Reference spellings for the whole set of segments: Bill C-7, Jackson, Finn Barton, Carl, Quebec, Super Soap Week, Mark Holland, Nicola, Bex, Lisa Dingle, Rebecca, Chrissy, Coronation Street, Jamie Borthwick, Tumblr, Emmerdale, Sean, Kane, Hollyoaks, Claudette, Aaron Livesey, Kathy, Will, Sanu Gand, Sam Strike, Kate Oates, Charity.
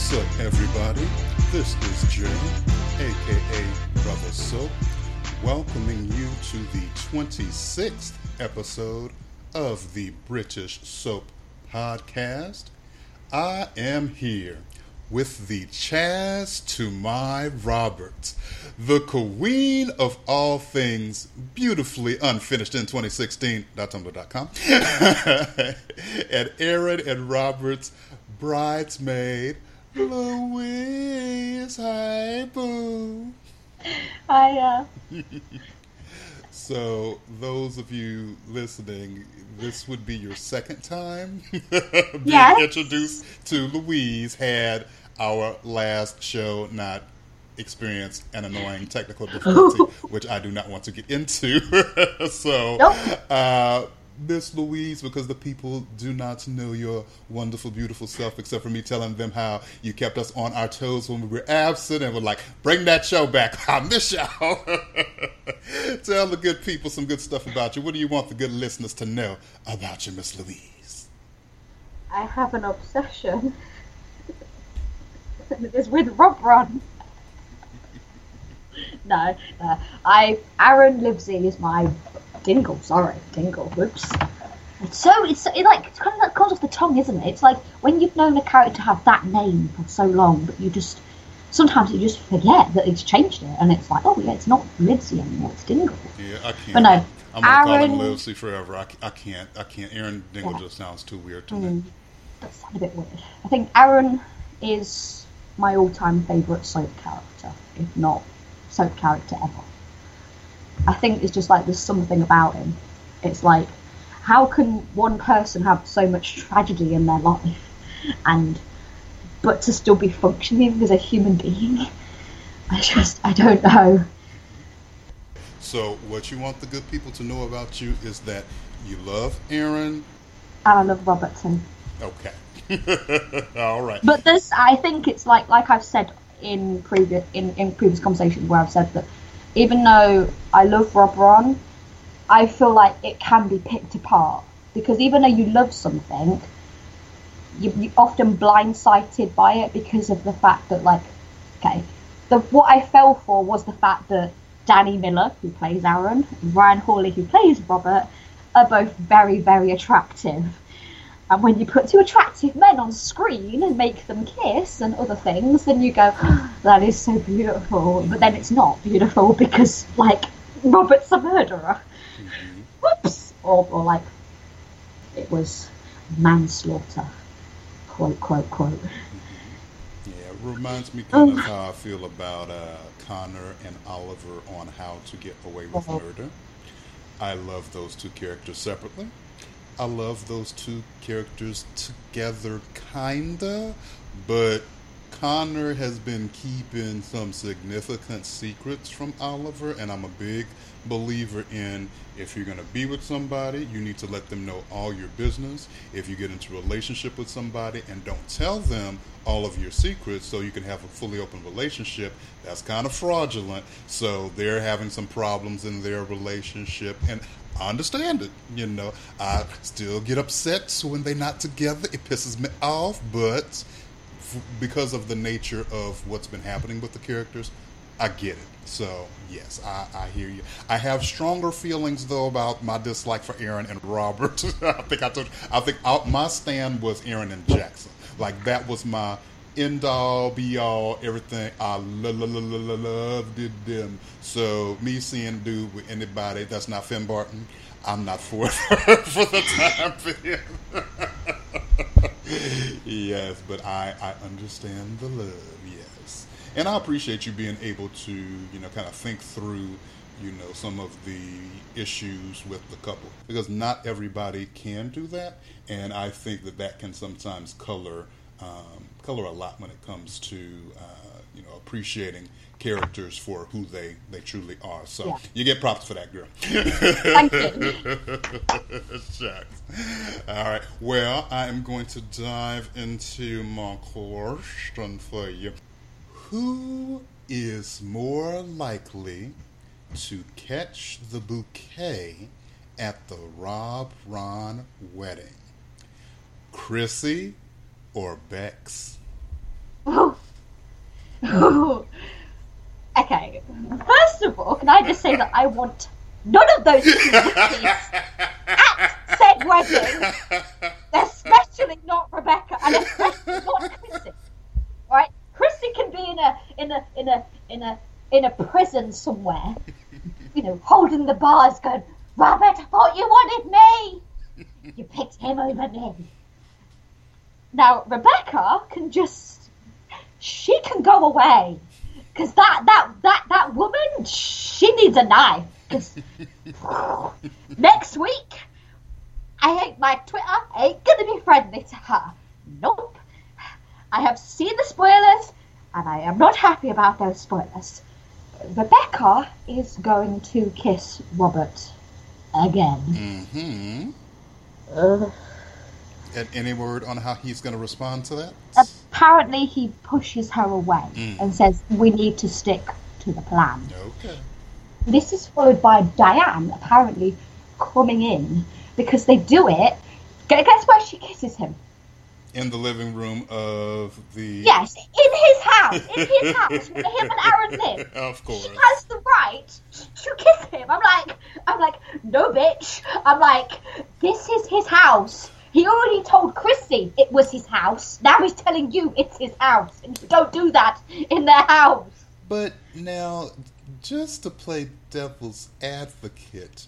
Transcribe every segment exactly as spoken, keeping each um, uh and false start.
What's up, everybody? This is Jay, aka Robert Soap, welcoming you to the twenty-sixth episode of the British Soap Podcast. I am here with the Chaz to my Robert, the queen of all things beautifully unfinished in twenty sixteen, dot tumblr dot com, and Aaron and Robert's bridesmaid, Louise Heibel. Hiya. So, those of you listening, this would be your second time being yes. introduced to Louise had our last show not experienced an annoying technical difficulty, which I do not want to get into. So, nope. uh, Miss Louise, because the people do not know your wonderful, beautiful self, except for me telling them how you kept us on our toes when we were absent and were like, bring that show back. I miss y'all. Tell the good people some good stuff about you. What do you want the good listeners to know about you, Miss Louise? I have an obsession. It's with Rob Ron. no, no. I, Aaron Livesey is my... Dingle, sorry, Dingle, whoops. It's so, it's it like, it's kind of like comes off the tongue, isn't it? It's like when you've known a character have that name for so long, but you just, sometimes you just forget that it's changed it, and it's like, oh yeah, it's not Livesey anymore, it's Dingle. Yeah, I can't. But no, I'm going to Aaron... call him Livesey forever. I, I can't, I can't. Aaron Dingle yeah. just sounds too weird to mm, me. That sounds a bit weird. I think Aaron is my all-time favourite soap character, if not soap character ever. I think it's just like there's something about him. It's like, how can one person have so much tragedy in their life, and but to still be functioning as a human being? I just, I don't know. So what you want the good people to know about you is that you love Aaron. And I love Robertson. Okay. All right. But this, I think it's like, like I've said in previous in, in previous conversations where I've said that. Even though I love Rob Ron, I feel like it can be picked apart. Because even though you love something, you, you're often blindsided by it because of the fact that, like, okay, the what I fell for was the fact that Danny Miller, who plays Aaron, and Ryan Hawley, who plays Robert, are both very, very attractive. And when you put two attractive men on screen and make them kiss and other things, then you go, oh, that is so beautiful. But then it's not beautiful because, like, Robert's a murderer. Mm-hmm. Whoops! Or, or, like, it was manslaughter. Quote, quote, quote. Yeah, it reminds me kind um, of how I feel about uh, Connor and Oliver on How to Get Away with oh. Murder. I love those two characters separately. I love those two characters together, kinda, but Connor has been keeping some significant secrets from Oliver, and I'm a big believer in if you're going to be with somebody, you need to let them know all your business. If you get into a relationship with somebody and don't tell them all of your secrets so you can have a fully open relationship, that's kind of fraudulent. So they're having some problems in their relationship, and I understand it, you know. I still get upset when they're not together. It pisses me off, but f- because of the nature of what's been happening with the characters, I get it. So, yes, I, I hear you. I have stronger feelings, though, about my dislike for Aaron and Robert. I think I told you, I think I, my stand was Aaron and Jackson. Like, that was my end-all, be-all, everything. I lo- lo- lo- lo- loved them. So, me seeing dude with anybody that's not Finn Barton, I'm not for it for the time being. Yes, but I, I understand the love, yes. And I appreciate you being able to, you know, kind of think through, you know, some of the issues with the couple. Because not everybody can do that. And I think that that can sometimes color um, color a lot when it comes to, uh, you know, appreciating characters for who they, they truly are. So yeah. You get props for that, girl. Thank you. Shucks. All right. Well, I am going to dive into my question for you. Who is more likely to catch the bouquet at the Rob Ron wedding? Chrissy or Bex? Okay. First of all, can I just say that I want none of those at said wedding, especially not Rebecca, and especially not Chrissy. Right? Chrissy can be in a in a in a in a in a prison somewhere, you know, holding the bars, going, "Robert, I thought you wanted me. You picked him over me." Now Rebecca can just, she can go away, because that that that that woman, she needs a knife. Because next week, I ain't my Twitter ain't gonna be friendly to her. Nope. I have seen the spoilers, and I am not happy about those spoilers. Rebecca is going to kiss Robert again. Mm-hmm. Uh, and any word on how he's going to respond to that? Apparently he pushes her away mm. and says, "We need to stick to the plan." Okay. This is followed by Diane apparently coming in, because they do it. Guess where she kisses him? In the living room of the... Yes, in his house. In his house, where him and Aaron live. Of course. She has the right to kiss him. I'm like, I'm like, no, bitch. I'm like, this is his house. He already told Chrissy it was his house. Now he's telling you it's his house. And you don't do that in their house. But now, just to play devil's advocate,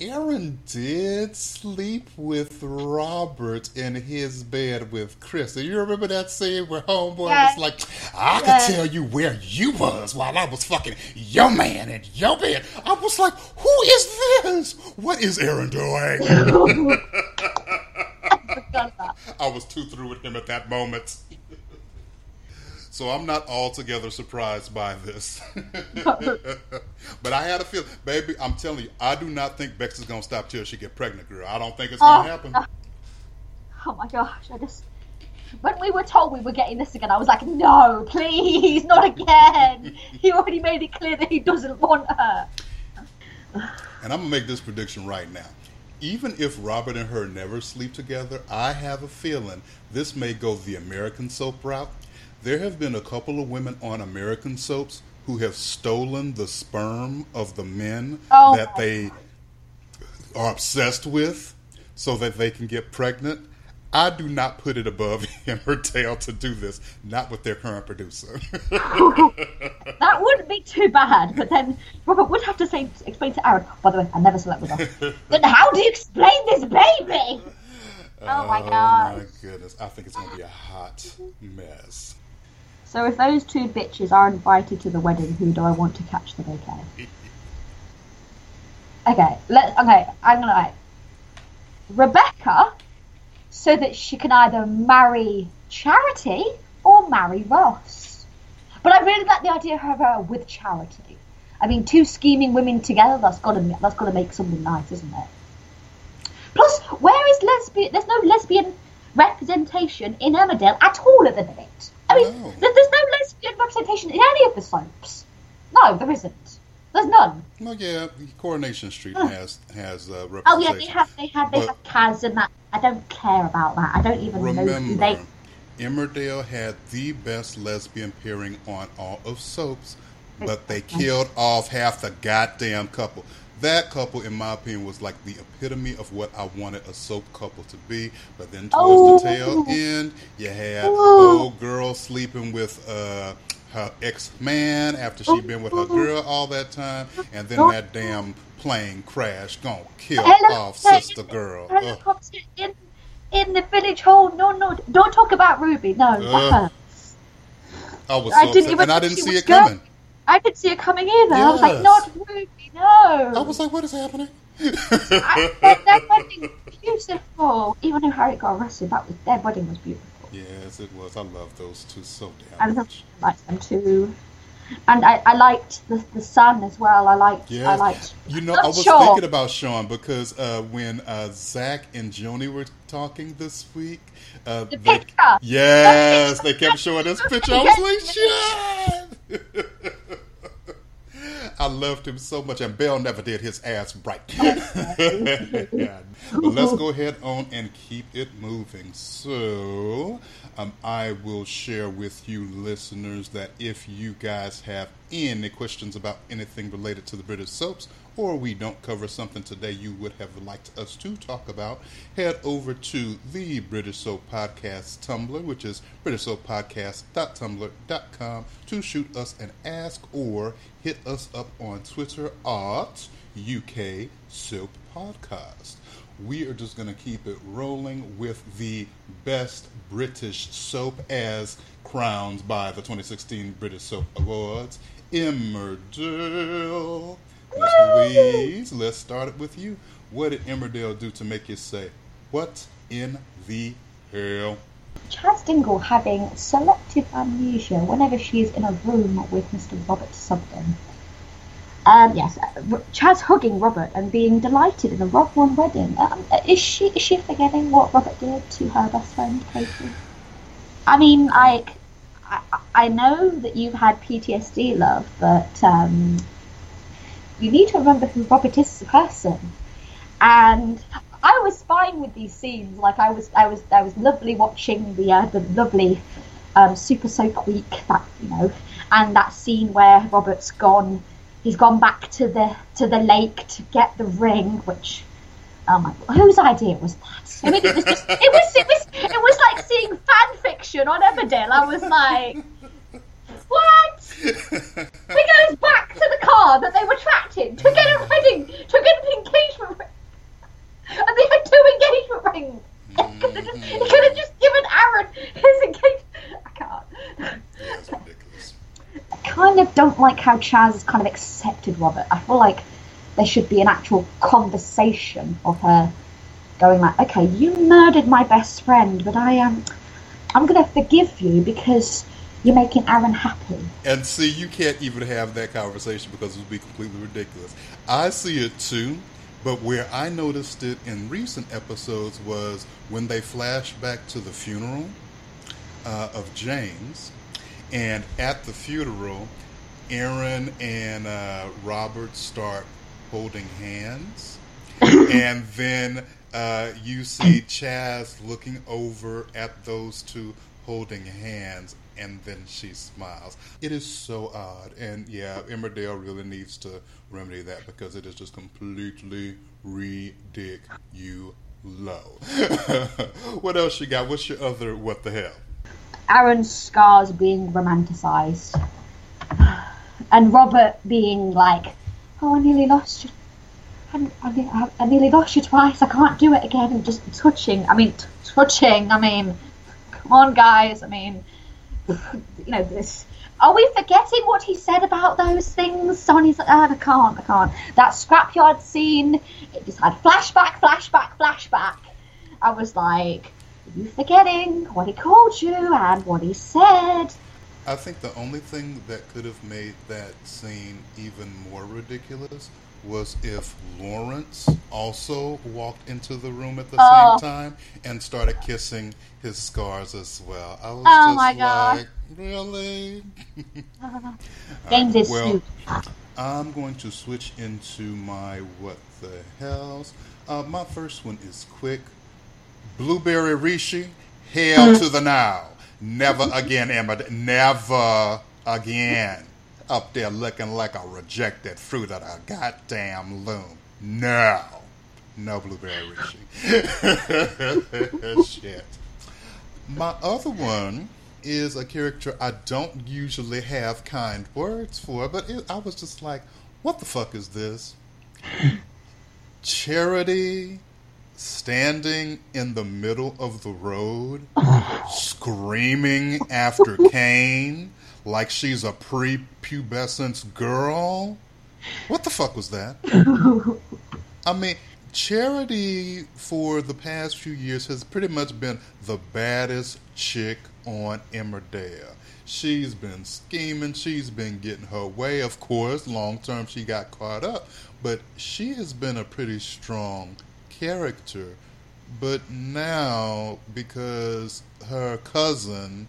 Aaron did sleep with Robert in his bed with Chris. You remember that scene where homeboy yeah. was like, "I yeah. could tell you where you was while I was fucking your man in your bed." I was like, who is this? What is Aaron doing? I was too through with him at that moment. So I'm not altogether surprised by this. But I had a feeling, baby, I'm telling you, I do not think Bex is going to stop till she get pregnant, girl. I don't think it's going to oh, happen. No. Oh, my gosh. I just, when we were told we were getting this again, I was like, no, please, not again. He already made it clear that he doesn't want her. And I'm going to make this prediction right now. Even if Robert and her never sleep together, I have a feeling this may go the American soap route. There have been a couple of women on American soaps who have stolen the sperm of the men oh that they God. are obsessed with so that they can get pregnant. I do not put it above Emmerdale to do this, not with their current producer. That wouldn't be too bad, but then Robert would have to say, explain to Aaron, "By the way, I never slept with her." Then how do you explain this baby? Oh, my God. Oh, my goodness. I think it's going to be a hot mess. So if those two bitches are invited to the wedding, who do I want to catch the bouquet? Okay, let okay, I'm gonna like Rebecca, so that she can either marry Charity or marry Ross. But I really like the idea of her with Charity. I mean, two scheming women together—that's gotta that's gotta make something nice, isn't it? Plus, where is lesbian? There's no lesbian representation in Emmerdale at all at the minute. I mean, no. there's no lesbian representation in any of the soaps. No, there isn't. There's none. Well, yeah, Coronation Street uh. has has uh, representation. Oh yeah, they have they have they but have Chaz and that. I don't care about that. I don't even remember, know who they. Emmerdale had the best lesbian pairing on all of soaps, but they killed off half the goddamn couple. That couple, in my opinion, was like the epitome of what I wanted a soap couple to be. But then towards oh. the tail end, you had oh. the old girl sleeping with uh, her ex-man after she'd been with her girl all that time. And then that damn plane crash gonna kill Hello, off sister girl. Helicopter in, in the village hall. No, no, don't talk about Ruby. No, uh, that hurts. I was so I didn't upset. And I didn't see it coming. Good. I could see it coming either. Yes. I was like, not Ruby, no. I was like, what is happening? I said their wedding was beautiful. Even though Harry got arrested, that was, their wedding was beautiful. Yes, it was. I love those two so damn much. I liked them too. And I, I liked the, the son as well. I liked, yes. I liked. You know, I'm I was sure. thinking about Sean because uh, when uh, Zach and Joanie were talking this week. Uh, the they, picture. Yes, the picture. They kept showing us picture. I was like, shit. I loved him so much, and Bell never did his ass right. But let's go ahead on and keep it moving. So um, I will share with you listeners that if you guys have any questions about anything related to the British soaps, or we don't cover something today you would have liked us to talk about, head over to the British Soap Podcast Tumblr, which is british soap podcast dot tumblr dot com, to shoot us an ask, or hit us up on Twitter at U K Soap Podcast. We are just going to keep it rolling with the best British soap as crowned by the twenty sixteen British Soap Awards, Emmerdale. Miss Louise, let's start it with you. What did Emmerdale do to make you say, what in the hell? Chaz Dingle having selective amnesia whenever she is in a room with Mister Robert Sugden. Um, yes, Chaz hugging Robert and being delighted in a Rob One wedding. Um, is she is she forgetting what Robert did to her best friend, Chrissy? I mean, like, I, I know that you've had P T S D, love, but... Um, you need to remember who Robert is as a person. And I was fine with these scenes. Like I was, I was, I was lovely watching the uh, the lovely um, Super Soak Week. That you know, and that scene where Robert's gone, he's gone back to the to the lake to get the ring. Which, oh my God, whose idea was that? I mean, it was just, it was, it was, it was like seeing fan fiction on Emmerdale. I was like. What? He goes back to the car that they were trapped in to get a wedding, to get an engagement ring. And they had two engagement rings. He could have just, he could have just given Aaron his engagement. I can't. Yeah, that's ridiculous. I kind of don't like how Chaz kind of accepted Robert. I feel like there should be an actual conversation of her going like, okay, you murdered my best friend, but I am, um, I'm going to forgive you because... you're making Aaron happy. And see, you can't even have that conversation because it would be completely ridiculous. I see it too, but where I noticed it in recent episodes was when they flash back to the funeral uh, of James. And at the funeral, Aaron and uh, Robert start holding hands. And then uh, you see Chaz looking over at those two holding hands. And then she smiles. It is so odd. And yeah, Emmerdale really needs to remedy that because it is just completely ridiculous. What else you got? What's your other what the hell? Aaron's scars being romanticized. And Robert being like, oh, I nearly lost you. I, I, I nearly lost you twice. I can't do it again. And just touching. I mean, t- touching. I mean, come on, guys. I mean... you know this. Are we forgetting what he said about those things? Sonny's like, oh, I can't, I can't. That scrapyard scene, it just had flashback, flashback, flashback. I was like, are you forgetting what he called you and what he said? I think the only thing that could have made that scene even more ridiculous was if Lawrence also walked into the room at the oh. same time and started kissing his scars as well. I was oh just my God. like, really? uh, James is well, cute. I'm going to switch into my what the hells. Uh, my first one is quick. Blueberry Rishi, hail to the now. Never again, Emma. Never again. Up there looking like a rejected fruit at a goddamn loom. No. No Blueberry Rishi. Shit. My other one is a character I don't usually have kind words for, but it, I was just like, what the fuck is this? Charity standing in the middle of the road, screaming after Kane. Like she's a prepubescent girl? What the fuck was that? I mean, Charity for the past few years has pretty much been the baddest chick on Emmerdale. She's been scheming. She's been getting her way. Of course, long term she got caught up. But she has been a pretty strong character. But now, because her cousin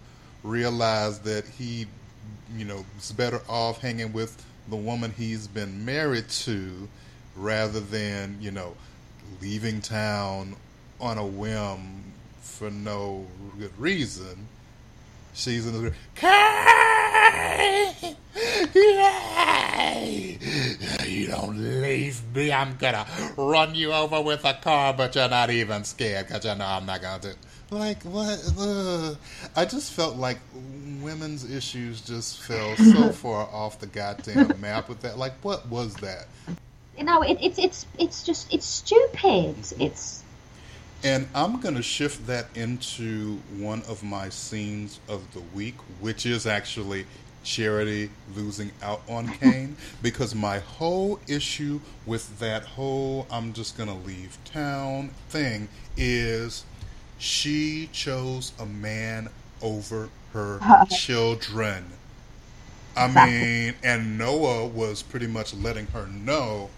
realized that he... you know, it's better off hanging with the woman he's been married to, rather than, you know, leaving town on a whim for no good reason. She's in the Kay! Yay! You don't leave me. I'm gonna run you over with a car, but you're not even scared because you know I'm not gonna do it. Like, what? Ugh. I just felt like women's issues just fell so far off the goddamn map with that. Like, what was that? You know, it, it, it's it's just, it's stupid. It's. And I'm going to shift that into one of my scenes of the week, which is actually Charity losing out on Kane, because my whole issue with that whole I'm just going to leave town thing is... she chose a man over her children. I mean, and Noah was pretty much letting her know,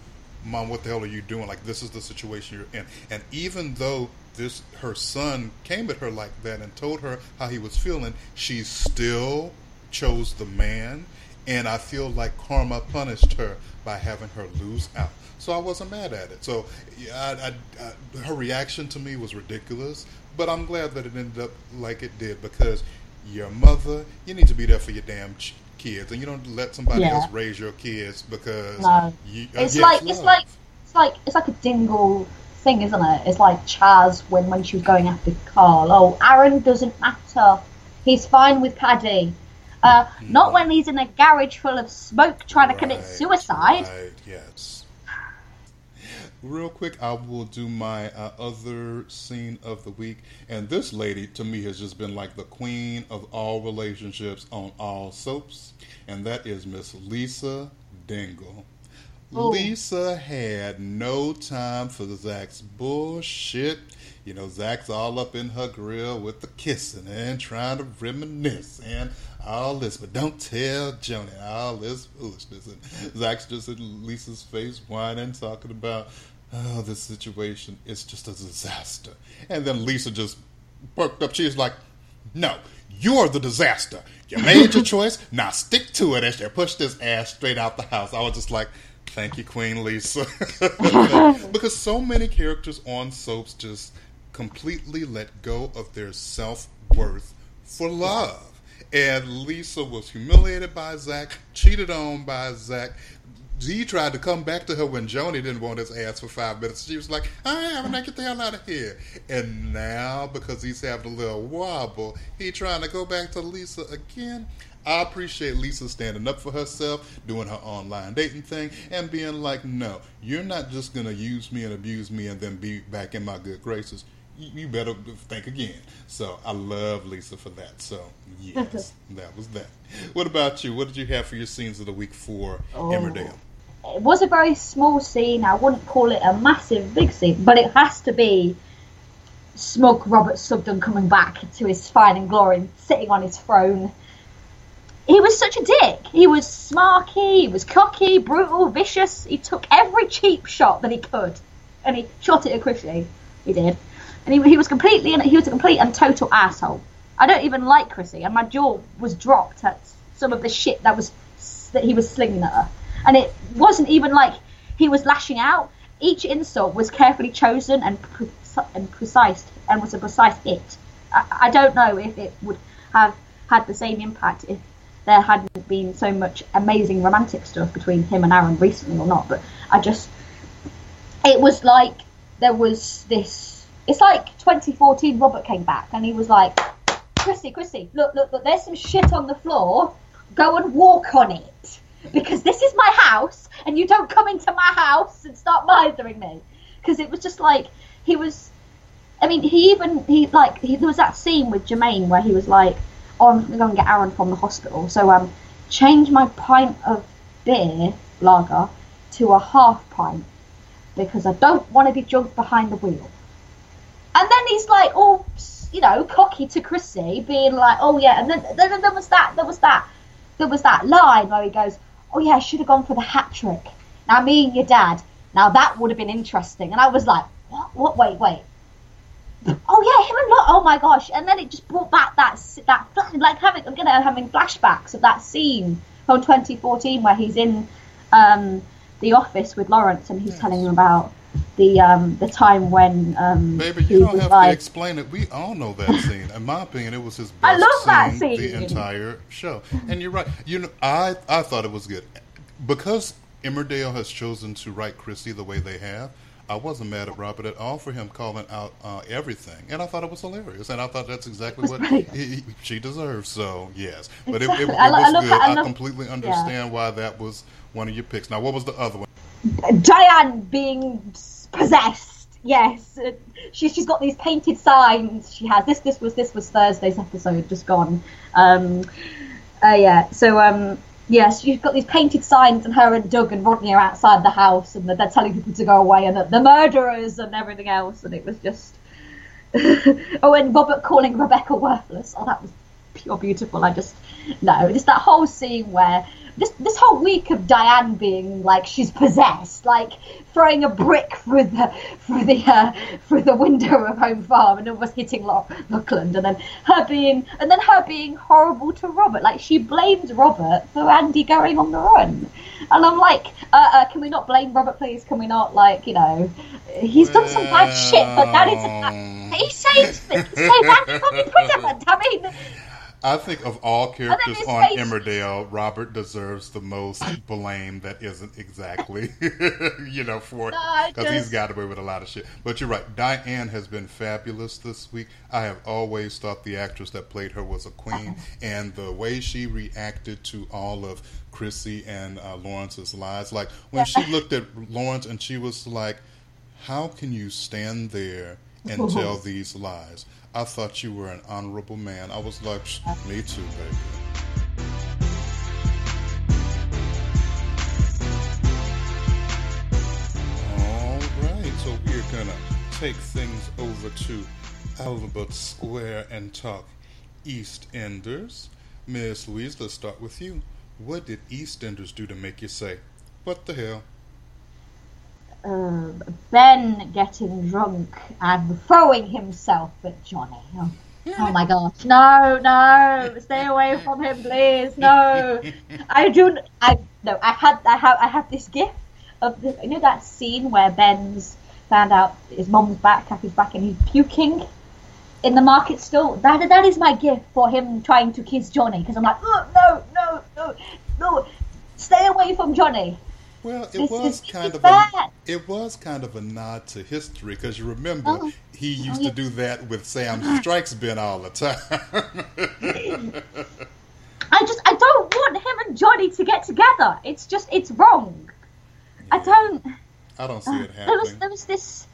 Mom, what the hell are you doing? Like, this is the situation you're in. And even though this her son came at her like that and told her how he was feeling, she still chose the man. And I feel like karma punished her by having her lose out. So I wasn't mad at it. So I, I, I, her reaction to me was ridiculous. But I'm glad that it ended up like it did, because your mother, you need to be there for your damn ch- kids, and you don't let somebody yeah. else raise your kids because no. you, it's like love. it's like it's like it's like a Dingle thing, isn't it? It's like Chaz when when she was going after Carl. Oh, Aaron doesn't matter. He's fine with Paddy. Uh, no. Not when he's in a garage full of smoke trying right, to commit suicide. Right, yes. Real quick, I will do my uh, other scene of the week. And this lady, to me, has just been like the queen of all relationships on all soaps. And that is Miss Lisa Dingle. Ooh. Lisa had no time for Zach's bullshit. You know, Zach's all up in her grill with the kissing and trying to reminisce and all this, but don't tell Joanie all this foolishness. And Zach's just in Lisa's face whining, talking about, oh, this situation is just a disaster. And then Lisa just perked up. She's like, no, you're the disaster. You made your choice. Now stick to it as you push this ass straight out the house. I was just like, thank you, Queen Lisa. Because so many characters on soaps just completely let go of their self-worth for love. And Lisa was humiliated by Zach, cheated on by Zach. He tried to come back to her when Joanie didn't want his ass for five minutes. She was like, I am not, get the hell out of here. And now, because he's having a little wobble, he trying to go back to Lisa again. I appreciate Lisa standing up for herself, doing her online dating thing, and being like, no, you're not just going to use me and abuse me and then be back in my good graces. You better think again. So I love Lisa for that. So yes, that was that. What about you? What did you have for your scenes of the week for oh, Emmerdale? It was a very small scene. I wouldn't call it a massive big scene, but it has to be smug Robert Sugden coming back to his fine and glory and sitting on his throne. He was such a dick. He was smarky, he was cocky, brutal, vicious. He took every cheap shot that he could, and he shot it at Chrissy. He did. And he, he was completely, he was a complete and total asshole. I don't even like Chrissy, and my jaw was dropped at some of the shit that was that he was slinging at her. And it wasn't even like he was lashing out. Each insult was carefully chosen and pre- and precise, and was a precise hit. I, I don't know if it would have had the same impact if there hadn't been so much amazing romantic stuff between him and Aaron recently or not. But I just, it was like there was this. It's like twenty fourteen Robert came back and he was like, Chrissy, Chrissy, look, look, look, there's some shit on the floor. Go and walk on it. Because this is my house and you don't come into my house and start murdering me. Because it was just like, he was, I mean, he even, he like, he, there was that scene with Jermaine where he was like, oh, I'm going to go and get Aaron from the hospital. So um, change my pint of beer, lager, to a half pint because I don't want to be drunk behind the wheel. And then he's like, all, you know, cocky to Chrissy, being like, oh, yeah. And then, then there was that, there was that, there was that line where he goes, oh, yeah, I should have gone for the hat trick. Now, me and your dad, now that would have been interesting. And I was like, what, what, wait, wait. Oh, yeah, him and Lot, oh, my gosh. And then it just brought back that, that like, having, I'm going to having flashbacks of that scene Oh, twenty fourteen, where he's in um, the office with Lawrence and he's yes. telling him about the um, the time when... Um, Baby, you don't have like... to explain it. We all know that scene. In my opinion, it was his best I love that scene, scene the entire show. And you're right. You know, I, I thought it was good. Because Emmerdale has chosen to write Chrissy the way they have, I wasn't mad at Robert at all for him calling out uh, everything. And I thought it was hilarious. And I thought that's exactly what he, he, she deserves. So, yes. But exactly. it, it, it I, was I good. That, I, I completely understand yeah. why that was one of your picks. Now, what was the other one? Diane being possessed. Yes. She, she's got these painted signs. She has this, this was, this was Thursday's episode just gone. Um, uh, yeah. So, um... Yes, you've got these painted signs, and her and Doug and Rodney are outside the house, and they're telling people to go away, and that the murderers and everything else, and it was just... oh, and Robert calling Rebecca worthless. Oh, that was pure beautiful. I just... No, just that whole scene where... This this whole week of Diane being, like, she's possessed, like, throwing a brick through the through the, uh, through the window of Home Farm and almost hitting Lockland, and then her being and then her being horrible to Robert. Like, she blames Robert for Andy going on the run. And I'm like, uh, uh, can we not blame Robert, please? Can we not, like, you know, he's done some bad shit, but that isn't that. He saved me. He saved Andy from imprisonment. I mean... I think of all characters on face. Emmerdale, Robert deserves the most blame that isn't exactly, you know, for no, because he's got away with a lot of shit. But you're right. Diane has been fabulous this week. I have always thought the actress that played her was a queen. And the way she reacted to all of Chrissy and uh, Lawrence's lies, like when yeah. she looked at Lawrence and she was like, how can you stand there and Ooh. tell these lies? I thought you were an honorable man. I was like, me too, baby. All right, so we're going to take things over to Albert Square and talk EastEnders. Miss Louise, let's start with you. What did EastEnders do to make you say, what the hell? Uh, Ben getting drunk and throwing himself at Johnny. Oh, oh my gosh! No, no, stay away from him, please. No, I do. I no. I had. I have. I have this gif of the, you know that scene where Ben's found out his mom's back, Kathy's back, and he's puking in the market stall. That that is my gif for him trying to kiss Johnny, because I'm like, oh, no, no, no, no, stay away from Johnny. Well, it was kind of a, it was kind of a nod to history, because you remember oh. he used oh, yeah. to do that with Sam Strikes Ben all the time. I just I don't want him and Johnny to get together. It's just it's wrong. Yeah. I don't. I don't see it happening. There was, there was this.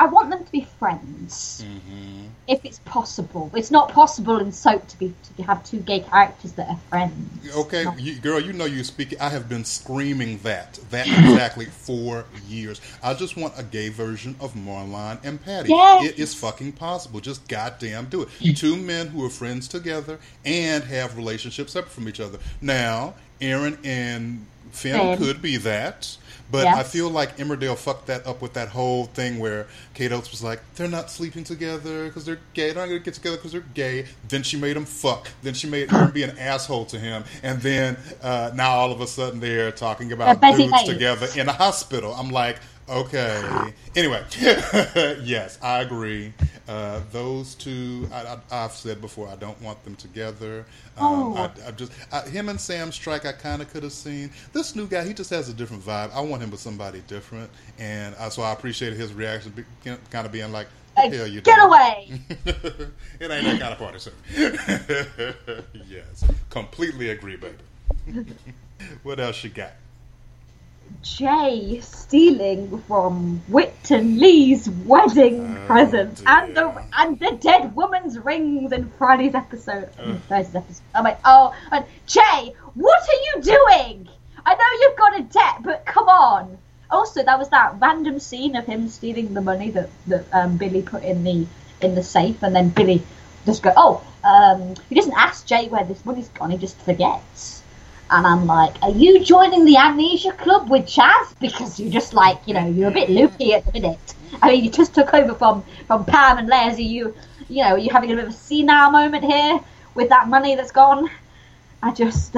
I want them to be friends, mm-hmm. if it's possible. It's not possible in soap to be to have two gay characters that are friends. Okay, no. you, girl, you know you speak. I have been screaming that that exactly for years. I just want a gay version of Marlon and Paddy. Yes. It is fucking possible. Just goddamn do it. Two men who are friends together and have relationships separate from each other. Now, Aaron and Finn ben. could be that. But yes. I feel like Emmerdale fucked that up with that whole thing where Kate Oates was like, they're not sleeping together because they're gay. They're not going to get together because they're gay. Then she made him fuck. Then she made her be an asshole to him. And then uh, now all of a sudden they're talking about they're dudes mates. together in a hospital. I'm like, okay. Anyway, yes, I agree. Uh, those two, I, I, I've said before, I don't want them together. Um, oh. I, I just I, him and Sam Strike, I kind of could have seen. This new guy, he just has a different vibe. I want him with somebody different, and I, so I appreciated his reaction, kind of being like, "What the hell you get doing? Away!" It ain't that kind of party, sir. Yes, completely agree, baby. What else you got? Jay stealing from Whitton Lee's wedding oh, presents and the and the dead woman's rings in Friday's episode. Ugh. Thursday's episode. I'm like, oh, and Jay, what are you doing? I know you've got a debt, but come on. Also, that was that random scene of him stealing the money that that um, Billy put in the in the safe, and then Billy just go, oh, um, he doesn't ask Jay where this money's gone. He just forgets. And I'm like, are you joining the Amnesia Club with Chaz? Because you're just like, you know, you're a bit loopy at the minute. I mean, you just took over from, from Pam and Les. Are you, you know, are you having a bit of a senile moment here with that money that's gone? I just,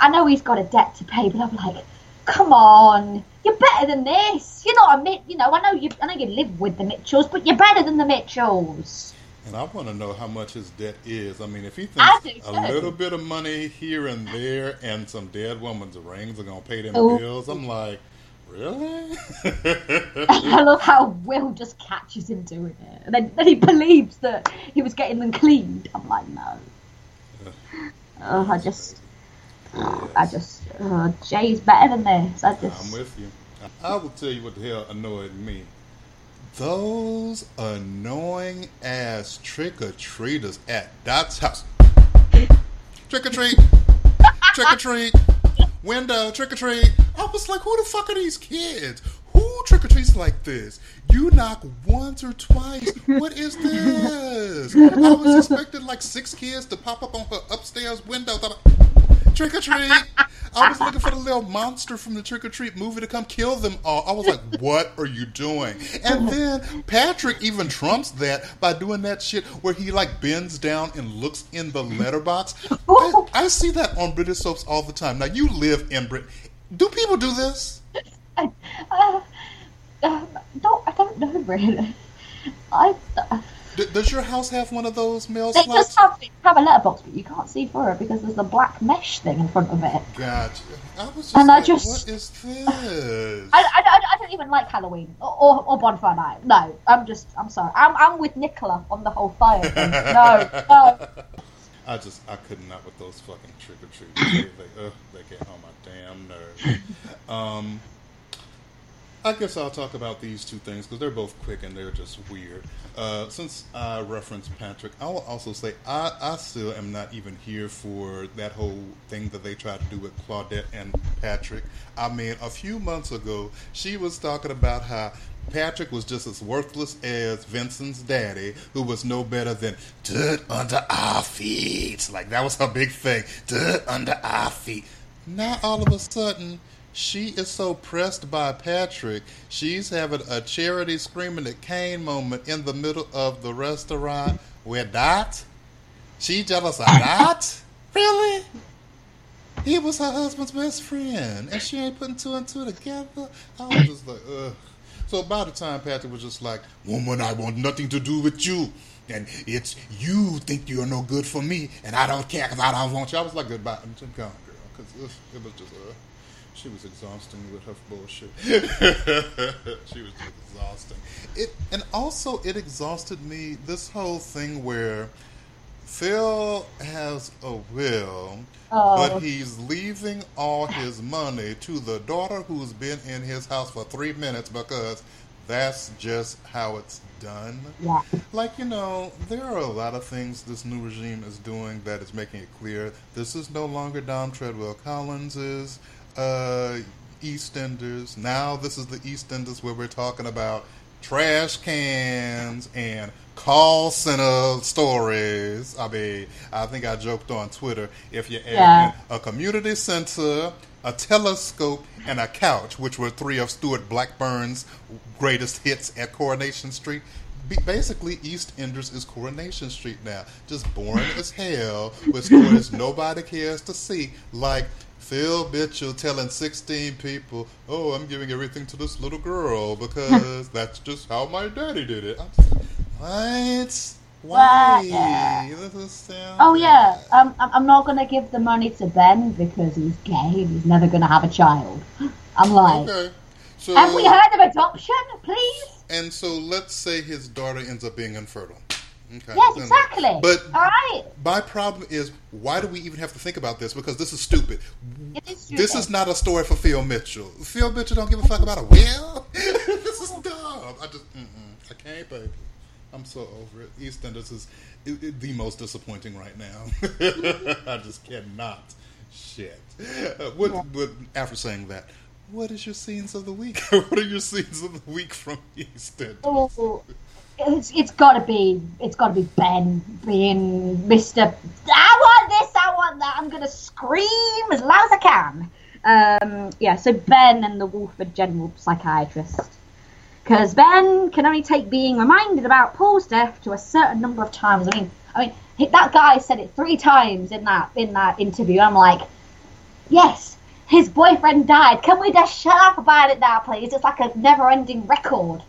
I know he's got a debt to pay, but I'm like, come on, you're better than this. You're not a, you know, I know you, I know you live with the Mitchells, but you're better than the Mitchells. And I want to know how much his debt is. I mean, if he thinks a little bit of money here and there and some dead woman's rings are going to pay them oh. bills, I'm like, really? I love how Will just catches him doing it. And then, then he believes that he was getting them cleaned. I'm like, no. Oh, I just, yes. I just, oh, Jay's better than this. I just... I'm with you. I will tell you what the hell annoyed me. Those annoying ass trick-or-treaters at Doc's house. Trick-or-treat. Trick-or-treat. Window, trick-or-treat. I was like, who the fuck are these kids? Who trick-or-treats like this? You knock once or twice. What is this? I was expecting like six kids to pop up on her upstairs window. Trick-or-treat. I was looking for the little monster from the Trick-or-Treat movie to come kill them all. I was like, what are you doing? And then Patrick even trumps that by doing that shit where he like bends down and looks in the letterbox. I, I see that on British soaps all the time. Now, you live in Brit. Do people do this? I, uh, uh, don't, I don't know, really. I... Uh... Does your house have one of those mail slots? It does have, have a letterbox, but you can't see through it because there's a black mesh thing in front of it. Gotcha. I was just and like, I just, what is this? I, I, I don't even like Halloween or, or, or Bonfire Night. No, I'm just, I'm sorry. I'm I'm with Nicola on the whole fire thing. No, no. I just, I could not with those fucking trick-or-treaters. they, uh, they get on my damn nerves. Um, I guess I'll talk about these two things because they're both quick and they're just weird. Uh, since I referenced Patrick, I will also say I, I still am not even here for that whole thing that they tried to do with Claudette and Patrick. I mean, a few months ago, she was talking about how Patrick was just as worthless as Vincent's daddy, who was no better than dirt under our feet. Like, that was her big thing. Dirt under our feet. Now, all of a sudden... she is so pressed by Patrick, she's having a Charity screaming at Kane moment in the middle of the restaurant with Dot. She jealous of Dot? Really? He was her husband's best friend, and she ain't putting two and two together? I was just like, ugh. So by the time Patrick was just like, woman, I want nothing to do with you. And it's you think you're no good for me, and I don't care because I don't want you. I was like, goodbye. I'm just gone, girl, because it was just, ugh. She was exhausting with her bullshit. She was just exhausting. It, and also, it exhausted me, this whole thing where Phil has a will, oh. but he's leaving all his money to the daughter who's been in his house for three minutes because that's just how it's done. Yeah. Like, you know, there are a lot of things this new regime is doing that is making it clear this is no longer Dom Treadwell Collins's Uh, EastEnders. Now this is the EastEnders where we're talking about trash cans and call center stories. I mean, I think I joked on Twitter, if you add yeah. in a community center, a telescope, and a couch, which were three of Stuart Blackburn's greatest hits at Coronation Street. Basically, EastEnders is Coronation Street now. Just boring as hell with stories nobody cares to see, like Phil Mitchell telling sixteen people, oh, I'm giving everything to this little girl because that's just how my daddy did it. I'm just, what? Why? Well, yeah. This is so oh, bad. yeah. Um, I'm not going to give the money to Ben because he's gay and he's never going to have a child. I'm like, okay. So, have we heard of adoption, please? And so let's say his daughter ends up being infertile. Okay. Yes, exactly. But all right. My problem is, why do we even have to think about this? Because this is stupid. It is stupid. This is not a story for Phil Mitchell. Phil Mitchell don't give a fuck about a will. This is dumb. I just, mm-mm. I can't, baby. I'm so over it. EastEnders is it, it, the most disappointing right now. I just cannot. Shit. Uh, what, yeah. what, after saying that, what is your scenes of the week? What are your scenes of the week from EastEnders? Oh. It's it's gotta be it's gotta be Ben being Mister I want this, I want that, I'm gonna scream as loud as I can. Um, yeah, so Ben and the Wolford General Psychiatrist, because Ben can only take being reminded about Paul's death to a certain number of times. I mean, I mean that guy said it three times in that in that interview. I'm like, yes, his boyfriend died. Can we just shut up about it now, please? It's like a never-ending record.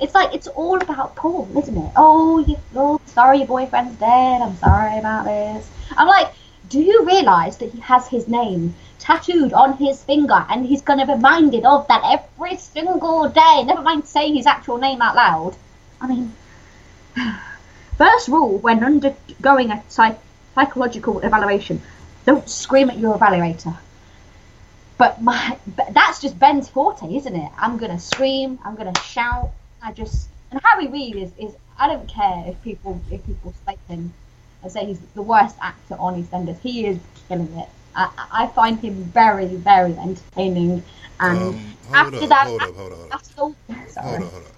It's like, it's all about Paul, isn't it? Oh, you, oh, sorry, your boyfriend's dead. I'm sorry about this. I'm like, do you realise that he has his name tattooed on his finger and he's going to be reminded of that every single day? Never mind saying his actual name out loud. I mean, first rule when undergoing a psych psychological evaluation, don't scream at your evaluator. But my, but that's just Ben's forte, isn't it? I'm going to scream, I'm going to shout. I just, and Harry Reid is, is, I don't care if people, if people slate him and say he's the worst actor on EastEnders. He is killing it. I, I find him very, very entertaining. And um, after up, that, hold up, hold up, hold up. Sorry. Hold up, hold up.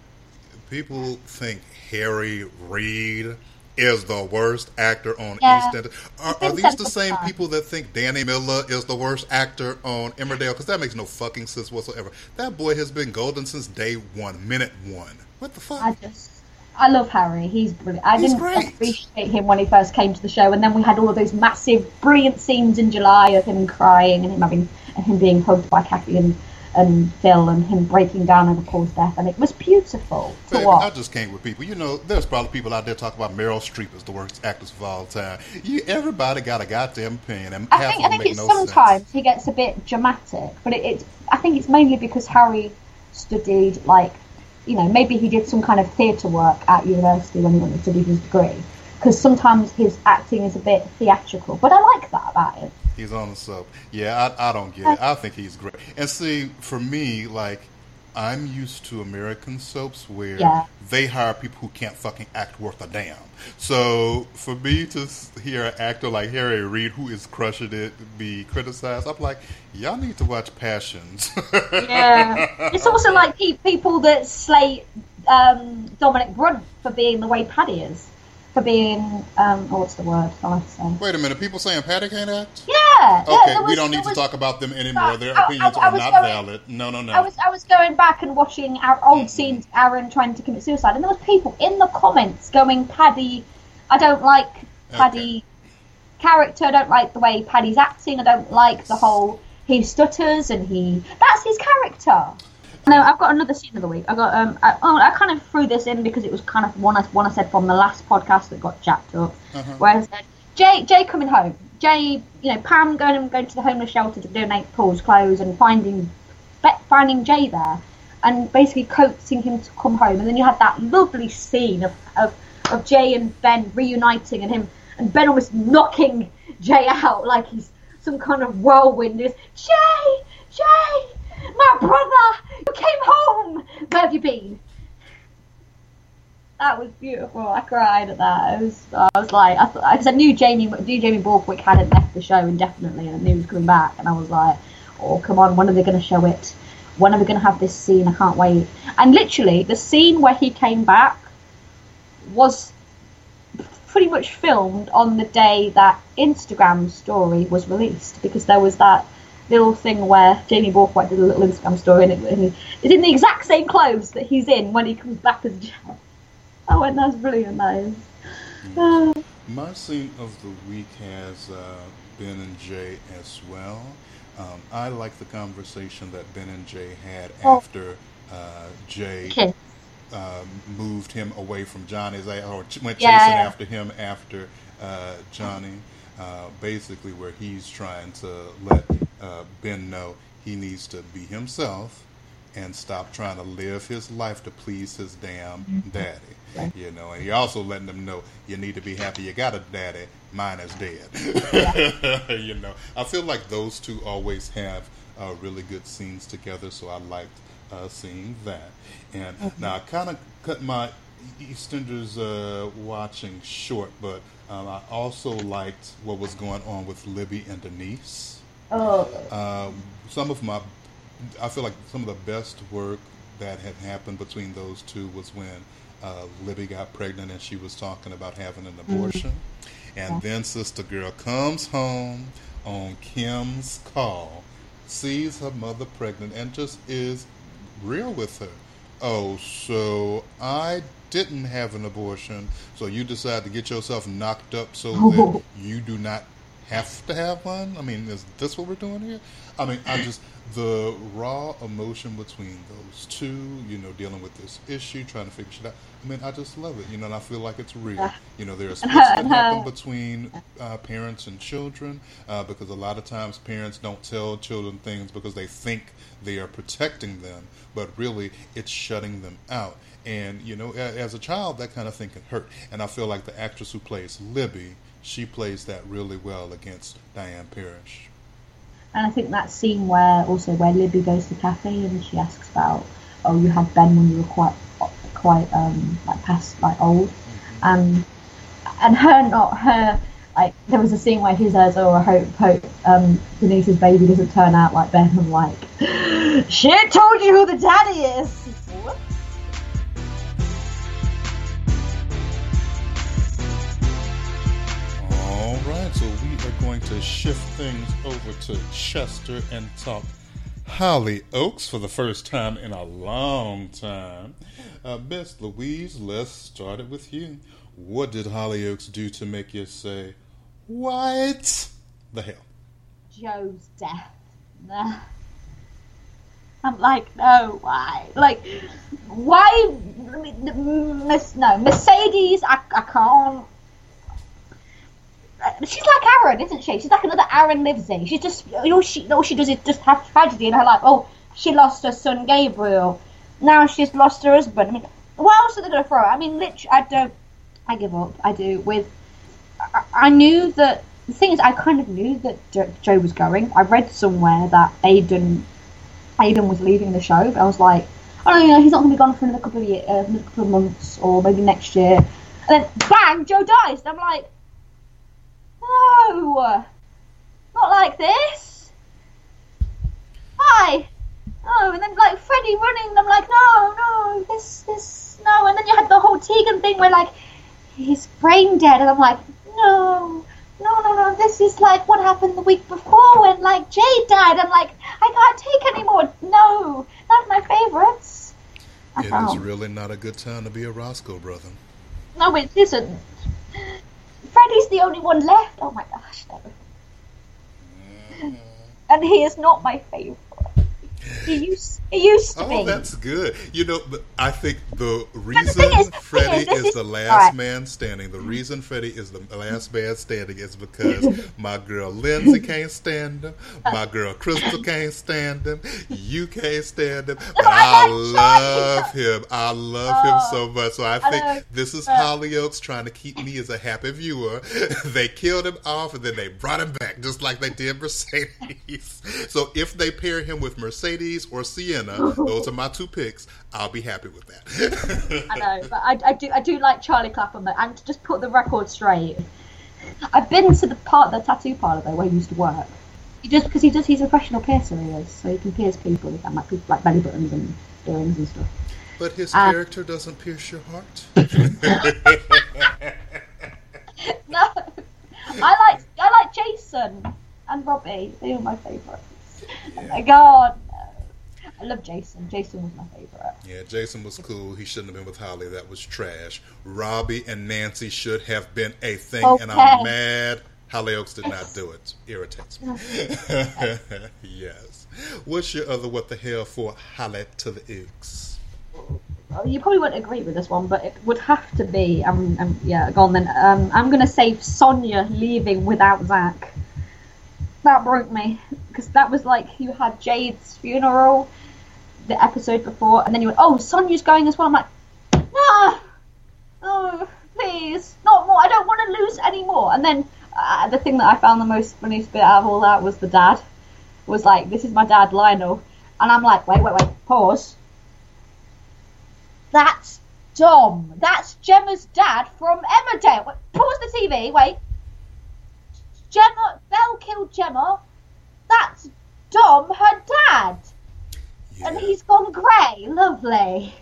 People think Harry Reid is the worst actor on yeah. EastEnders. Are, are these the same fun. people that think Danny Miller is the worst actor on Emmerdale? Because that makes no fucking sense whatsoever. That boy has been golden since day one, minute one. What the fuck? I just, I love Harry. He's brilliant. I He's didn't great. appreciate him when he first came to the show, and then we had all of those massive, brilliant scenes in July of him crying and him having and him being hugged by Kathy and. and Phil and him breaking down over Paul's death, and it was beautiful to Baby, watch. I just came with people. You know, there's probably people out there talking about Meryl Streep as the worst actress of all time. You, everybody got a goddamn opinion, and I think, I think it's no sometimes sense. He gets a bit dramatic, but it, it's, I think it's mainly because Harry studied, like, you know, maybe he did some kind of theatre work at university when he wanted to do his degree, because sometimes his acting is a bit theatrical, but I like that about it. He's on the soap. Yeah, I, I don't get it. I think he's great. And see, for me, like, I'm used to American soaps where yeah. they hire people who can't fucking act worth a damn. So for me to hear an actor like Harry Reid, who is crushing it, be criticized, I'm like, y'all need to watch Passions. Yeah. It's also like people that slate um, Dominic Brunt for being the way Paddy is. For being, um, oh, what's the word? I have to say. Wait a minute, people saying Paddy can't act? Yeah. Okay, yeah, was, we don't need was, to talk about them anymore. No, Their I, opinions I, I, I are not going, valid. No, no, no. I was, I was going back and watching our old scenes, Aaron trying to commit suicide, and there was people in the comments going, Paddy, I don't like Paddy okay. character, I don't like the way Paddy's acting, I don't like the whole, he stutters and he, that's his character. No, I've got another scene of the week. I got um, I, oh, I kind of threw this in because it was kind of one I one I said from the last podcast that got jacked up, uh-huh. where I said Jay Jay coming home, Jay, you know, Pam going and going to the homeless shelter to donate Paul's clothes and finding finding Jay there, and basically coaxing him to come home, and then you had that lovely scene of of, of Jay and Ben reuniting, and him and Ben almost knocking Jay out like he's some kind of whirlwind. Just, Jay, Jay. My brother, you came home. Where have you been? That was beautiful. I cried at that. I was, I was like, I thought, because I knew Jamie, knew Jamie Borthwick hadn't left the show indefinitely, and I knew he was coming back. And I was like, oh come on, when are they going to show it? When are we going to have this scene? I can't wait. And literally, the scene where he came back was pretty much filmed on the day that Instagram story was released, because there was that little thing where Jamie Borthwick did a little Instagram story, and it is in the exact same clothes that he's in when he comes back as Jeff. Oh, and that's brilliant, that is. Uh. My scene of the week has uh, Ben and Jay as well. Um, I like the conversation that Ben and Jay had oh. after uh, Jay okay. uh, moved him away from Johnny, or went chasing yeah, yeah. after him after uh, Johnny. Uh, basically where he's trying to let uh, Ben know he needs to be himself and stop trying to live his life to please his damn mm-hmm. daddy. Right. You know, and he also letting them know you need to be happy you got a daddy, mine is dead. You know, I feel like those two always have uh, really good scenes together, so I liked uh, seeing that. And mm-hmm. now I kind of cut my EastEnders uh, watching short, but Um, I also liked what was going on with Libby and Denise. Oh. Uh, some of my, I feel like some of the best work that had happened between those two was when uh, Libby got pregnant and she was talking about having an abortion. Mm-hmm. And yeah. then Sister Girl comes home on Kim's call, sees her mother pregnant, and just is real with her. Oh, so I didn't have an abortion, so you decide to get yourself knocked up so that you do not have to have one? I mean, is this what we're doing here? I mean, I just, the raw emotion between those two, you know, dealing with this issue, trying to figure shit out. I mean, I just love it, you know, and I feel like it's real. You know, there are splits that happen between uh, parents and children, uh, because a lot of times parents don't tell children things because they think they are protecting them, but really it's shutting them out. And, you know, as a child, that kind of thing can hurt. And I feel like the actress who plays Libby, she plays that really well against Diane Parrish. And I think that scene where also where Libby goes to Kathy and she asks about, oh, you had Ben when you were quite quite um like past like old, um and her not her like there was a scene where she says, oh, I hope hope um Denise's baby doesn't turn out like Ben. I'm like, she told you who the daddy is. What? Alright, so we are going to shift things over to Chester and talk Holly Oaks for the first time in a long time. Uh, Miss Louise, let's start it with you. What did Holly Oaks do to make you say, what the hell? Joe's death. Nah. I'm like, no, why? Like, why? Miss, no, Mercedes, I, I can't. She's like Aaron, isn't she? She's like another Aaron Livesey. She's just, you know, she, all she does is just have tragedy in her life. Oh, she lost her son Gabriel. Now she's lost her husband. I mean, what else are they going to throw? I mean, literally, I don't, I give up. I do. With, I, I knew that, the thing is, I kind of knew that Joe, Joe was going. I read somewhere that Aidan, Aidan was leaving the show, but I was like, oh, you know, he's not going to be gone for another couple of years, uh, another couple of months, or maybe next year. And then, bang, Joe dies. And I'm like, no, not like this. Hi. Oh, and then like Freddie running, and I'm like, no, no, this, this, no. And then you had the whole Tegan thing where like he's brain dead, and I'm like, no, no, no, no. This is like what happened the week before when like Jay died. I'm like, I can't take anymore. No, not my favourites. It is really not a good time to be a Roscoe brother. No, it isn't. Freddie's the only one left. Oh my gosh, no. Mm-hmm. And he is not my favourite. He used, he used to oh, be. Oh, that's good. You know, I think the reason the is, Freddie the is, is, is the last right. man standing, the reason Freddie is the last man standing is because my girl Lindsay can't stand him, my girl Crystal can't stand him, you can't stand him, but I love him. I love oh, him so much. So I think I this is Holly Oaks trying to keep me as a happy viewer. They killed him off and then they brought him back just like they did Mercedes. So if they pair him with Mercedes or Sienna, those are my two picks. I'll be happy with that. I know, but I, I do I do like Charlie Clapham though, and to just put the record straight, I've been to the part the tattoo parlour though where he used to work. He just because he does he's a professional piercer, he is, so he can pierce people with that, like, like belly buttons and earrings and stuff. But his um, character doesn't pierce your heart. No, I like I like Jason and Robbie. They were my favourites. Yeah. Oh my God. I love Jason. Jason was my favourite. Yeah, Jason was cool. He shouldn't have been with Holly. That was trash. Robbie and Nancy should have been a thing, okay. And I'm mad Holly Oaks did not do it. Irritates me. Yes. What's your other what the hell for Holly to the Oaks? Well, you probably wouldn't agree with this one, but it would have to be, um, um, yeah, go on then. Um, I'm going to save Sonia leaving without Zach. That broke me, because that was like you had Jade's funeral the episode before, and then you went, oh, Sonia's going as well. I'm like, no, no, please, not more. I don't want to lose any more. And then uh, the thing that I found the most funniest bit out of all that was the dad was like, this is my dad, Lionel. And I'm like, wait, wait, wait, pause. That's Dom. That's Gemma's dad from Emmerdale. Wait, pause the T V, wait. Gemma, Belle killed Gemma. That's Dom, her dad. Yeah. And he's gone grey. Lovely.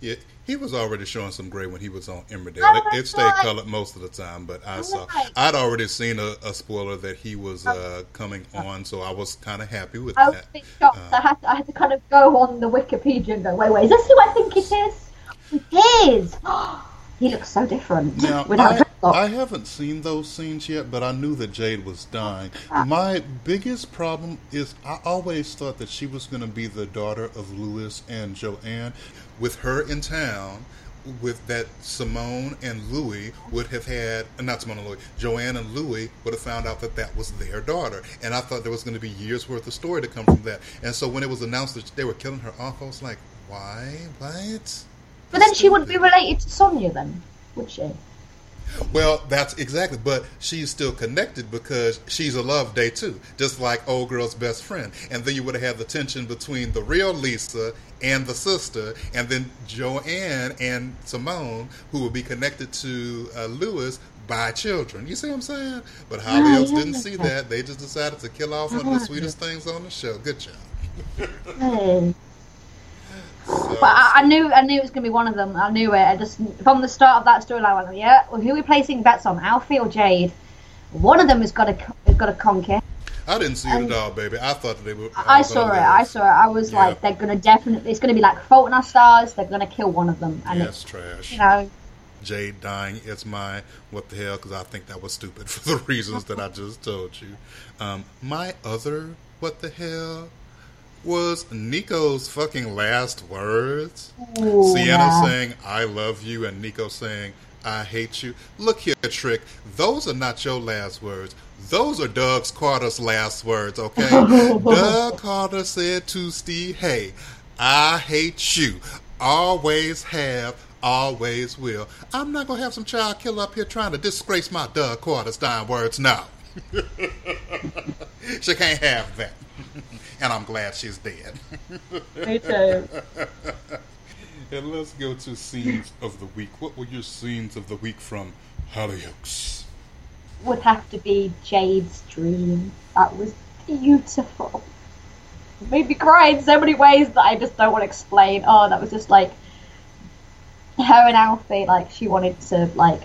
Yeah, he was already showing some grey when he was on Emmerdale. It, it stayed like, coloured most of the time, but I saw. Like, I'd already seen a, a spoiler that he was uh, coming on, so I was kind of happy with I that. Was shocked. Um, I had to, I had to kind of go on the Wikipedia and go, wait, wait, is this who I think it is? It is. he looks so different. Now, I, I haven't seen those scenes yet, but I knew that Jade was dying. Ah. My biggest problem is I always thought that she was going to be the daughter of Louis and Joanne. With her in town, with that Simone and Louis would have had, not Simone and Louis, Joanne and Louis would have found out that that was their daughter. And I thought there was going to be years worth of story to come from that. And so when it was announced that they were killing her off, I was like, why? What? But then she wouldn't be related to Sonia then, would she? Well, that's exactly, but she's still connected because she's a love day too, just like old girl's best friend. And then you would have had the tension between the real Lisa and the sister, and then Joanne and Simone, who would be connected to uh, Louis by children. You see what I'm saying? But Holly no, else didn't see that. that. They just decided to kill off one of the sweetest things on the show. Good job. Hey. So. But I, I knew I knew it was going to be one of them. I knew it. I just from the start of that storyline, I was like, yeah, well, who are we placing bets on, Alfie or Jade? One of them has got to got to conquer. I didn't see it um, at all, baby. I thought that they were. I, I saw it. I saw it. I was yeah. like, they're going to definitely. It's going to be like Fault in Our Stars. They're going to kill one of them. And that's it's trash. You know, Jade dying. It's my what the hell? Because I think that was stupid for the reasons that I just told you. Um, my other what the hell was Nico's fucking last words. Ooh, Sienna yeah. saying, I love you, and Nico saying, I hate you. Look here, Trick. Those are not your last words. Those are Doug Carter's last words, okay? Doug Carter said to Steve, hey, I hate you. Always have, always will. I'm not going to have some child killer up here trying to disgrace my Doug Carter's dying words. No. She can't have that. And I'm glad she's dead. Me too. And let's go to scenes of the week. What were your scenes of the week from Hollyoaks? Would have to be Jade's dream. That was beautiful. It made me cry in so many ways that I just don't want to explain. Oh, that was just like her and Alfie. Like she wanted to like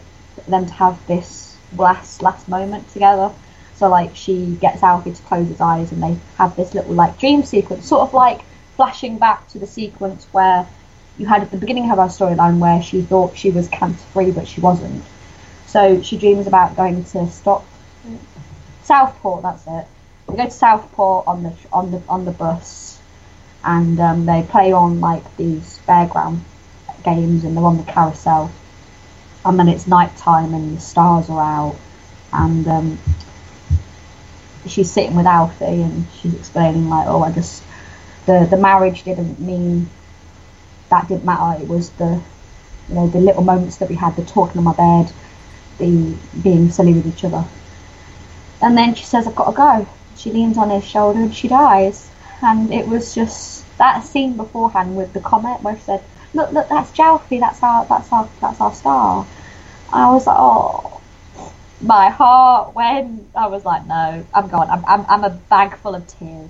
them to have this last last moment together. So, like, she gets Alfie to close his eyes and they have this little, like, dream sequence, sort of like flashing back to the sequence where you had at the beginning of our storyline where she thought she was cancer-free, but she wasn't. So she dreams about going to stop... Southport, that's it. They go to Southport on the on the, on the bus and um, they play on, like, these fairground games and they're on the carousel. And then it's nighttime and the stars are out and... Um, she's sitting with Alfie and she's explaining like, oh, I just the the marriage didn't mean that didn't matter. It was the you know the little moments that we had, the talking on my bed, the being silly with each other. And then she says, I've got to go. She leans on his shoulder and she dies. And it was just that scene beforehand with the comet where she said, look, look, that's Jalfie. That's our that's our that's our star. I was like, oh. My heart when I was like, no, I'm gone. I'm I'm I'm a bag full of tears.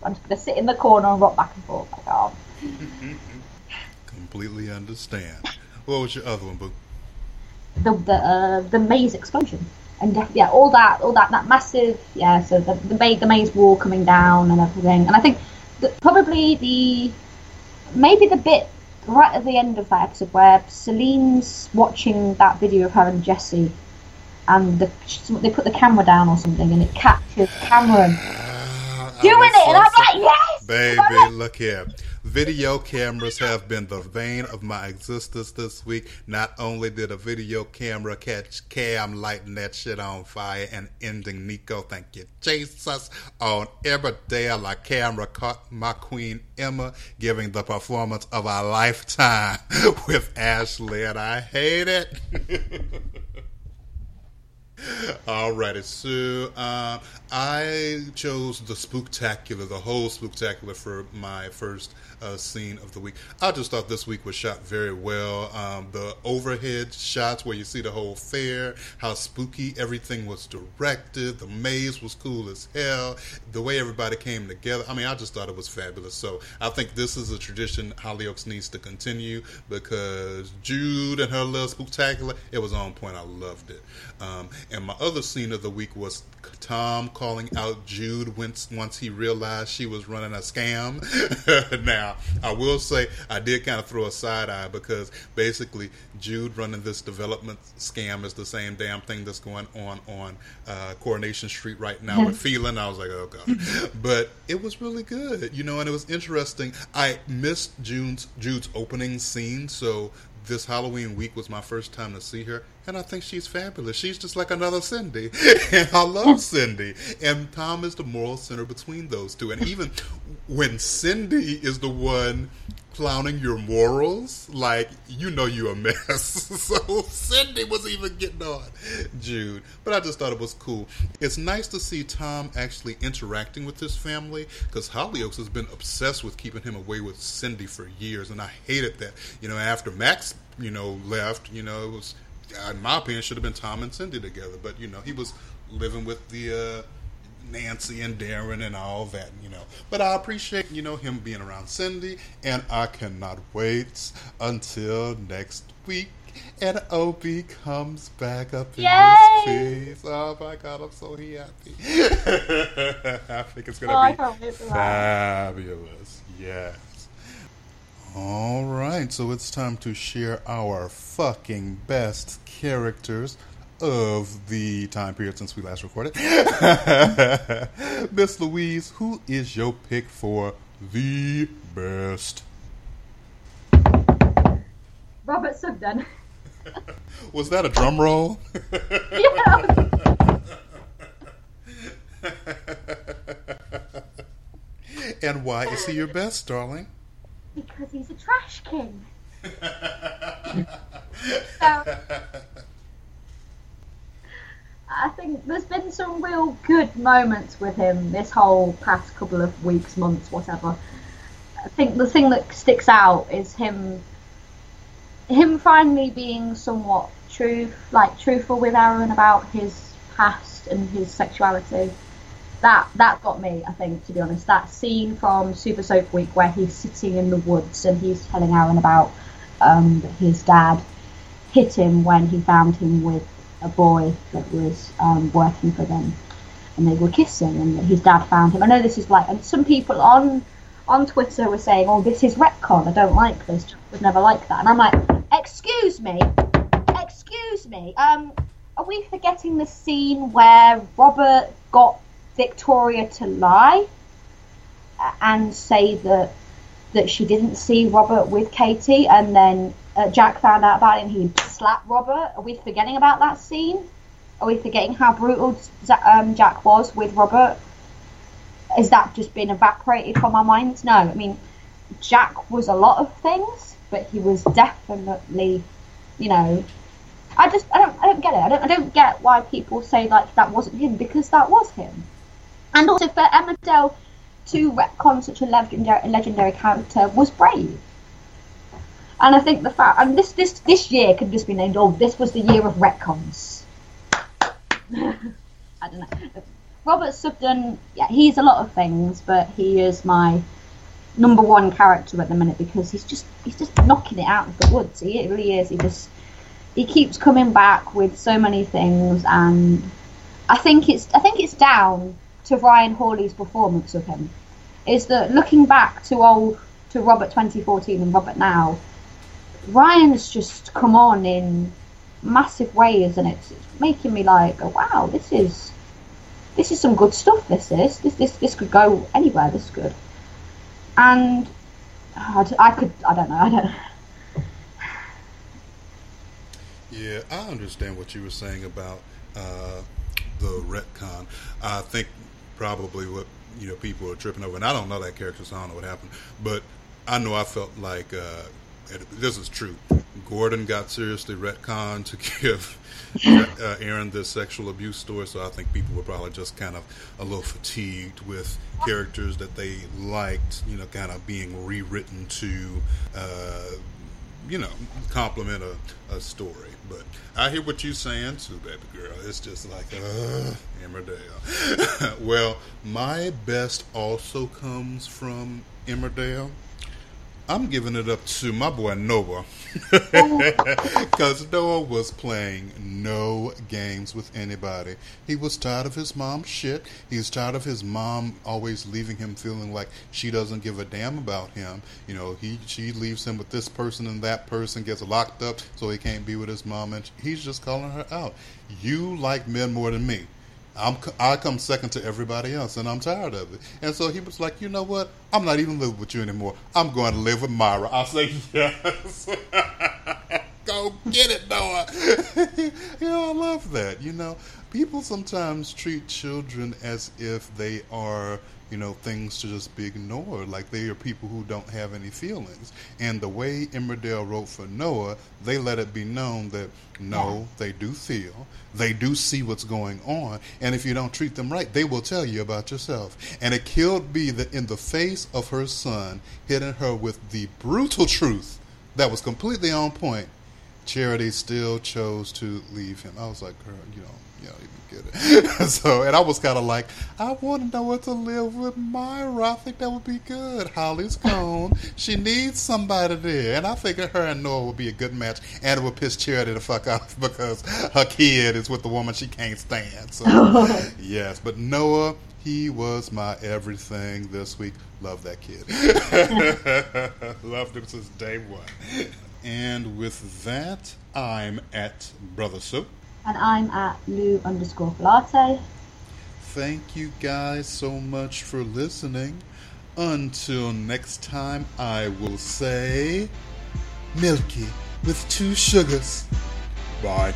I'm just gonna sit in the corner and rock back and forth. Like, oh. Completely understand. What was your other one, Boo? The the uh, the maze explosion and def- yeah, all that all that that massive yeah. So the the maze the maze wall coming down and everything. And I think that probably the maybe the bit right at the end of that episode where Celine's watching that video of her and Jesse. And the, they put the camera down or something, and it captures Cameron uh, doing it, and I'm like, yes, baby, look here. Video cameras have been the vein of my existence this week. Not only did a video camera catch Cam lighting that shit on fire and ending Nico, thank you, Jesus, on Emmerdale, a camera caught my Queen Emma giving the performance of a lifetime with Ashley, and I hate it. Alrighty, so uh, I chose the spooktacular, the whole spooktacular for my first uh, scene of the week. I just thought this week was shot very well. Um, the overhead shots where you see the whole fair, how spooky everything was directed, the maze was cool as hell, the way everybody came together. I mean, I just thought it was fabulous. So I think this is a tradition Hollyoaks needs to continue because Jude and her little spooktacular, it was on point. I loved it. Um, And my other scene of the week was Tom calling out Jude once, once he realized she was running a scam. Now, I will say I did kind of throw a side eye, because basically Jude running this development scam is the same damn thing that's going on on uh, Coronation Street right now with Phelan. I was like, oh, God. But it was really good, you know, and it was interesting. I missed Jude's, Jude's opening scene, so this Halloween week was my first time to see her, and I think she's fabulous. She's just like another Cindy, and I love Cindy. And Tom is the moral center between those two. And even when Cindy is the one clowning your morals, like, you know you a mess. So Cindy was even getting on Jude. But I just thought it was cool. It's nice to see Tom actually interacting with his family, because Hollyoaks has been obsessed with keeping him away with Cindy for years, and I hated that. You know, after Max, you know, left, you know, it was, in my opinion, should have been Tom and Cindy together. But, you know, he was living with the uh, Nancy and Darren and all that, you know. But I appreciate, you know, him being around Cindy. And I cannot wait until next week and Opie comes back up in Yay! This piece. Oh, my God, I'm so happy. I think it's going to oh, be fabulous. Yes. All right, so it's time to share our fucking best characters of the time period since we last recorded. Miss Louise, who is your pick for the best? Robert Sugden. Was that a drum roll? Yeah. And why is he your best, darling? Because he's a trash king. So, I think there's been some real good moments with him this whole past couple of weeks, months, whatever. I think the thing that sticks out is him him finally being somewhat truth, like truthful with Aaron about his past and his sexuality. That that got me, I think, to be honest. That scene from Super Soap Week where he's sitting in the woods and he's telling Aaron about um, that his dad hit him when he found him with a boy that was um, working for them, and they were kissing, and his dad found him. I know this is like, and some people on on Twitter were saying, "Oh, this is retcon. I don't like this. Chuck would never like that." And I'm like, "Excuse me, excuse me. Um, are we forgetting the scene where Robert got Victoria to lie and say that that she didn't see Robert with Katie, and then uh, Jack found out about it and he slapped Robert? Are we forgetting about that scene? Are we forgetting how brutal um, Jack was with Robert? Has that just been evaporated from our minds? No, I mean, Jack was a lot of things, but he was definitely, you know, I just I don't I don't get it. I don't I don't get why people say like that wasn't him, because that was him. And also for Emmerdale to retcon such a legendary, legendary character was brave. And I think the fact, and this this this year could just be named, oh, this was the year of retcons. I don't know. Robert Sugden, yeah, he's a lot of things, but he is my number one character at the minute, because he's just he's just knocking it out of the woods. He it really is. He just he keeps coming back with so many things, and I think it's I think it's down to Ryan Hawley's performance of him. Is that looking back to old to Robert twenty fourteen and Robert now, Ryan's just come on in massive ways, and it's, it's making me like, oh, wow, this is this is some good stuff. This is this this this could go anywhere. This is good, and oh, I, I could I don't know I don't. Yeah, I understand what you were saying about uh, the retcon. I think probably what, you know, people are tripping over, and I don't know that character, so I don't know what happened, but I know I felt like, uh, this is true, Gordon got seriously retconned to give uh, Aaron this sexual abuse story, so I think people were probably just kind of a little fatigued with characters that they liked, you know, kind of being rewritten to, uh, you know, compliment a, a story. But I hear what you're saying too, baby girl. It's just like, uh, Emmerdale. Well, my best also comes from Emmerdale. I'm giving it up to my boy Noah, because Noah was playing no games with anybody. He was tired of his mom's shit. He was tired of his mom always leaving him feeling like she doesn't give a damn about him. You know, he she leaves him with this person and that person, gets locked up so he can't be with his mom, and he's just calling her out. You like men more than me. I'm, I come second to everybody else, and I'm tired of it. And so he was like, you know what? I'm not even living with you anymore. I'm going to live with Myra. I say, yes. Go get it, Noah. You know, I love that. You know, people sometimes treat children as if they are, you know, things to just be ignored. Like, they are people who don't have any feelings. And the way Emmerdale wrote for Noah, they let it be known that, no, they do feel. They do see what's going on. And if you don't treat them right, they will tell you about yourself. And it killed me that in the face of her son, hitting her with the brutal truth that was completely on point, Charity still chose to leave him. I was like, girl, you know, you don't even get it. So, and I was kind of like, I want to know what to live with Myra. I think that would be good. Holly's gone. She needs somebody there. And I figured her and Noah would be a good match, and it would piss Charity the fuck off because her kid is with the woman she can't stand. So, yes, but Noah, he was my everything this week. Love that kid. Loved him since day one. And with that, I'm at Brother Soup. And I'm at Lou underscore Latte. Thank you guys so much for listening. Until next time, I will say, milky with two sugars. Bye.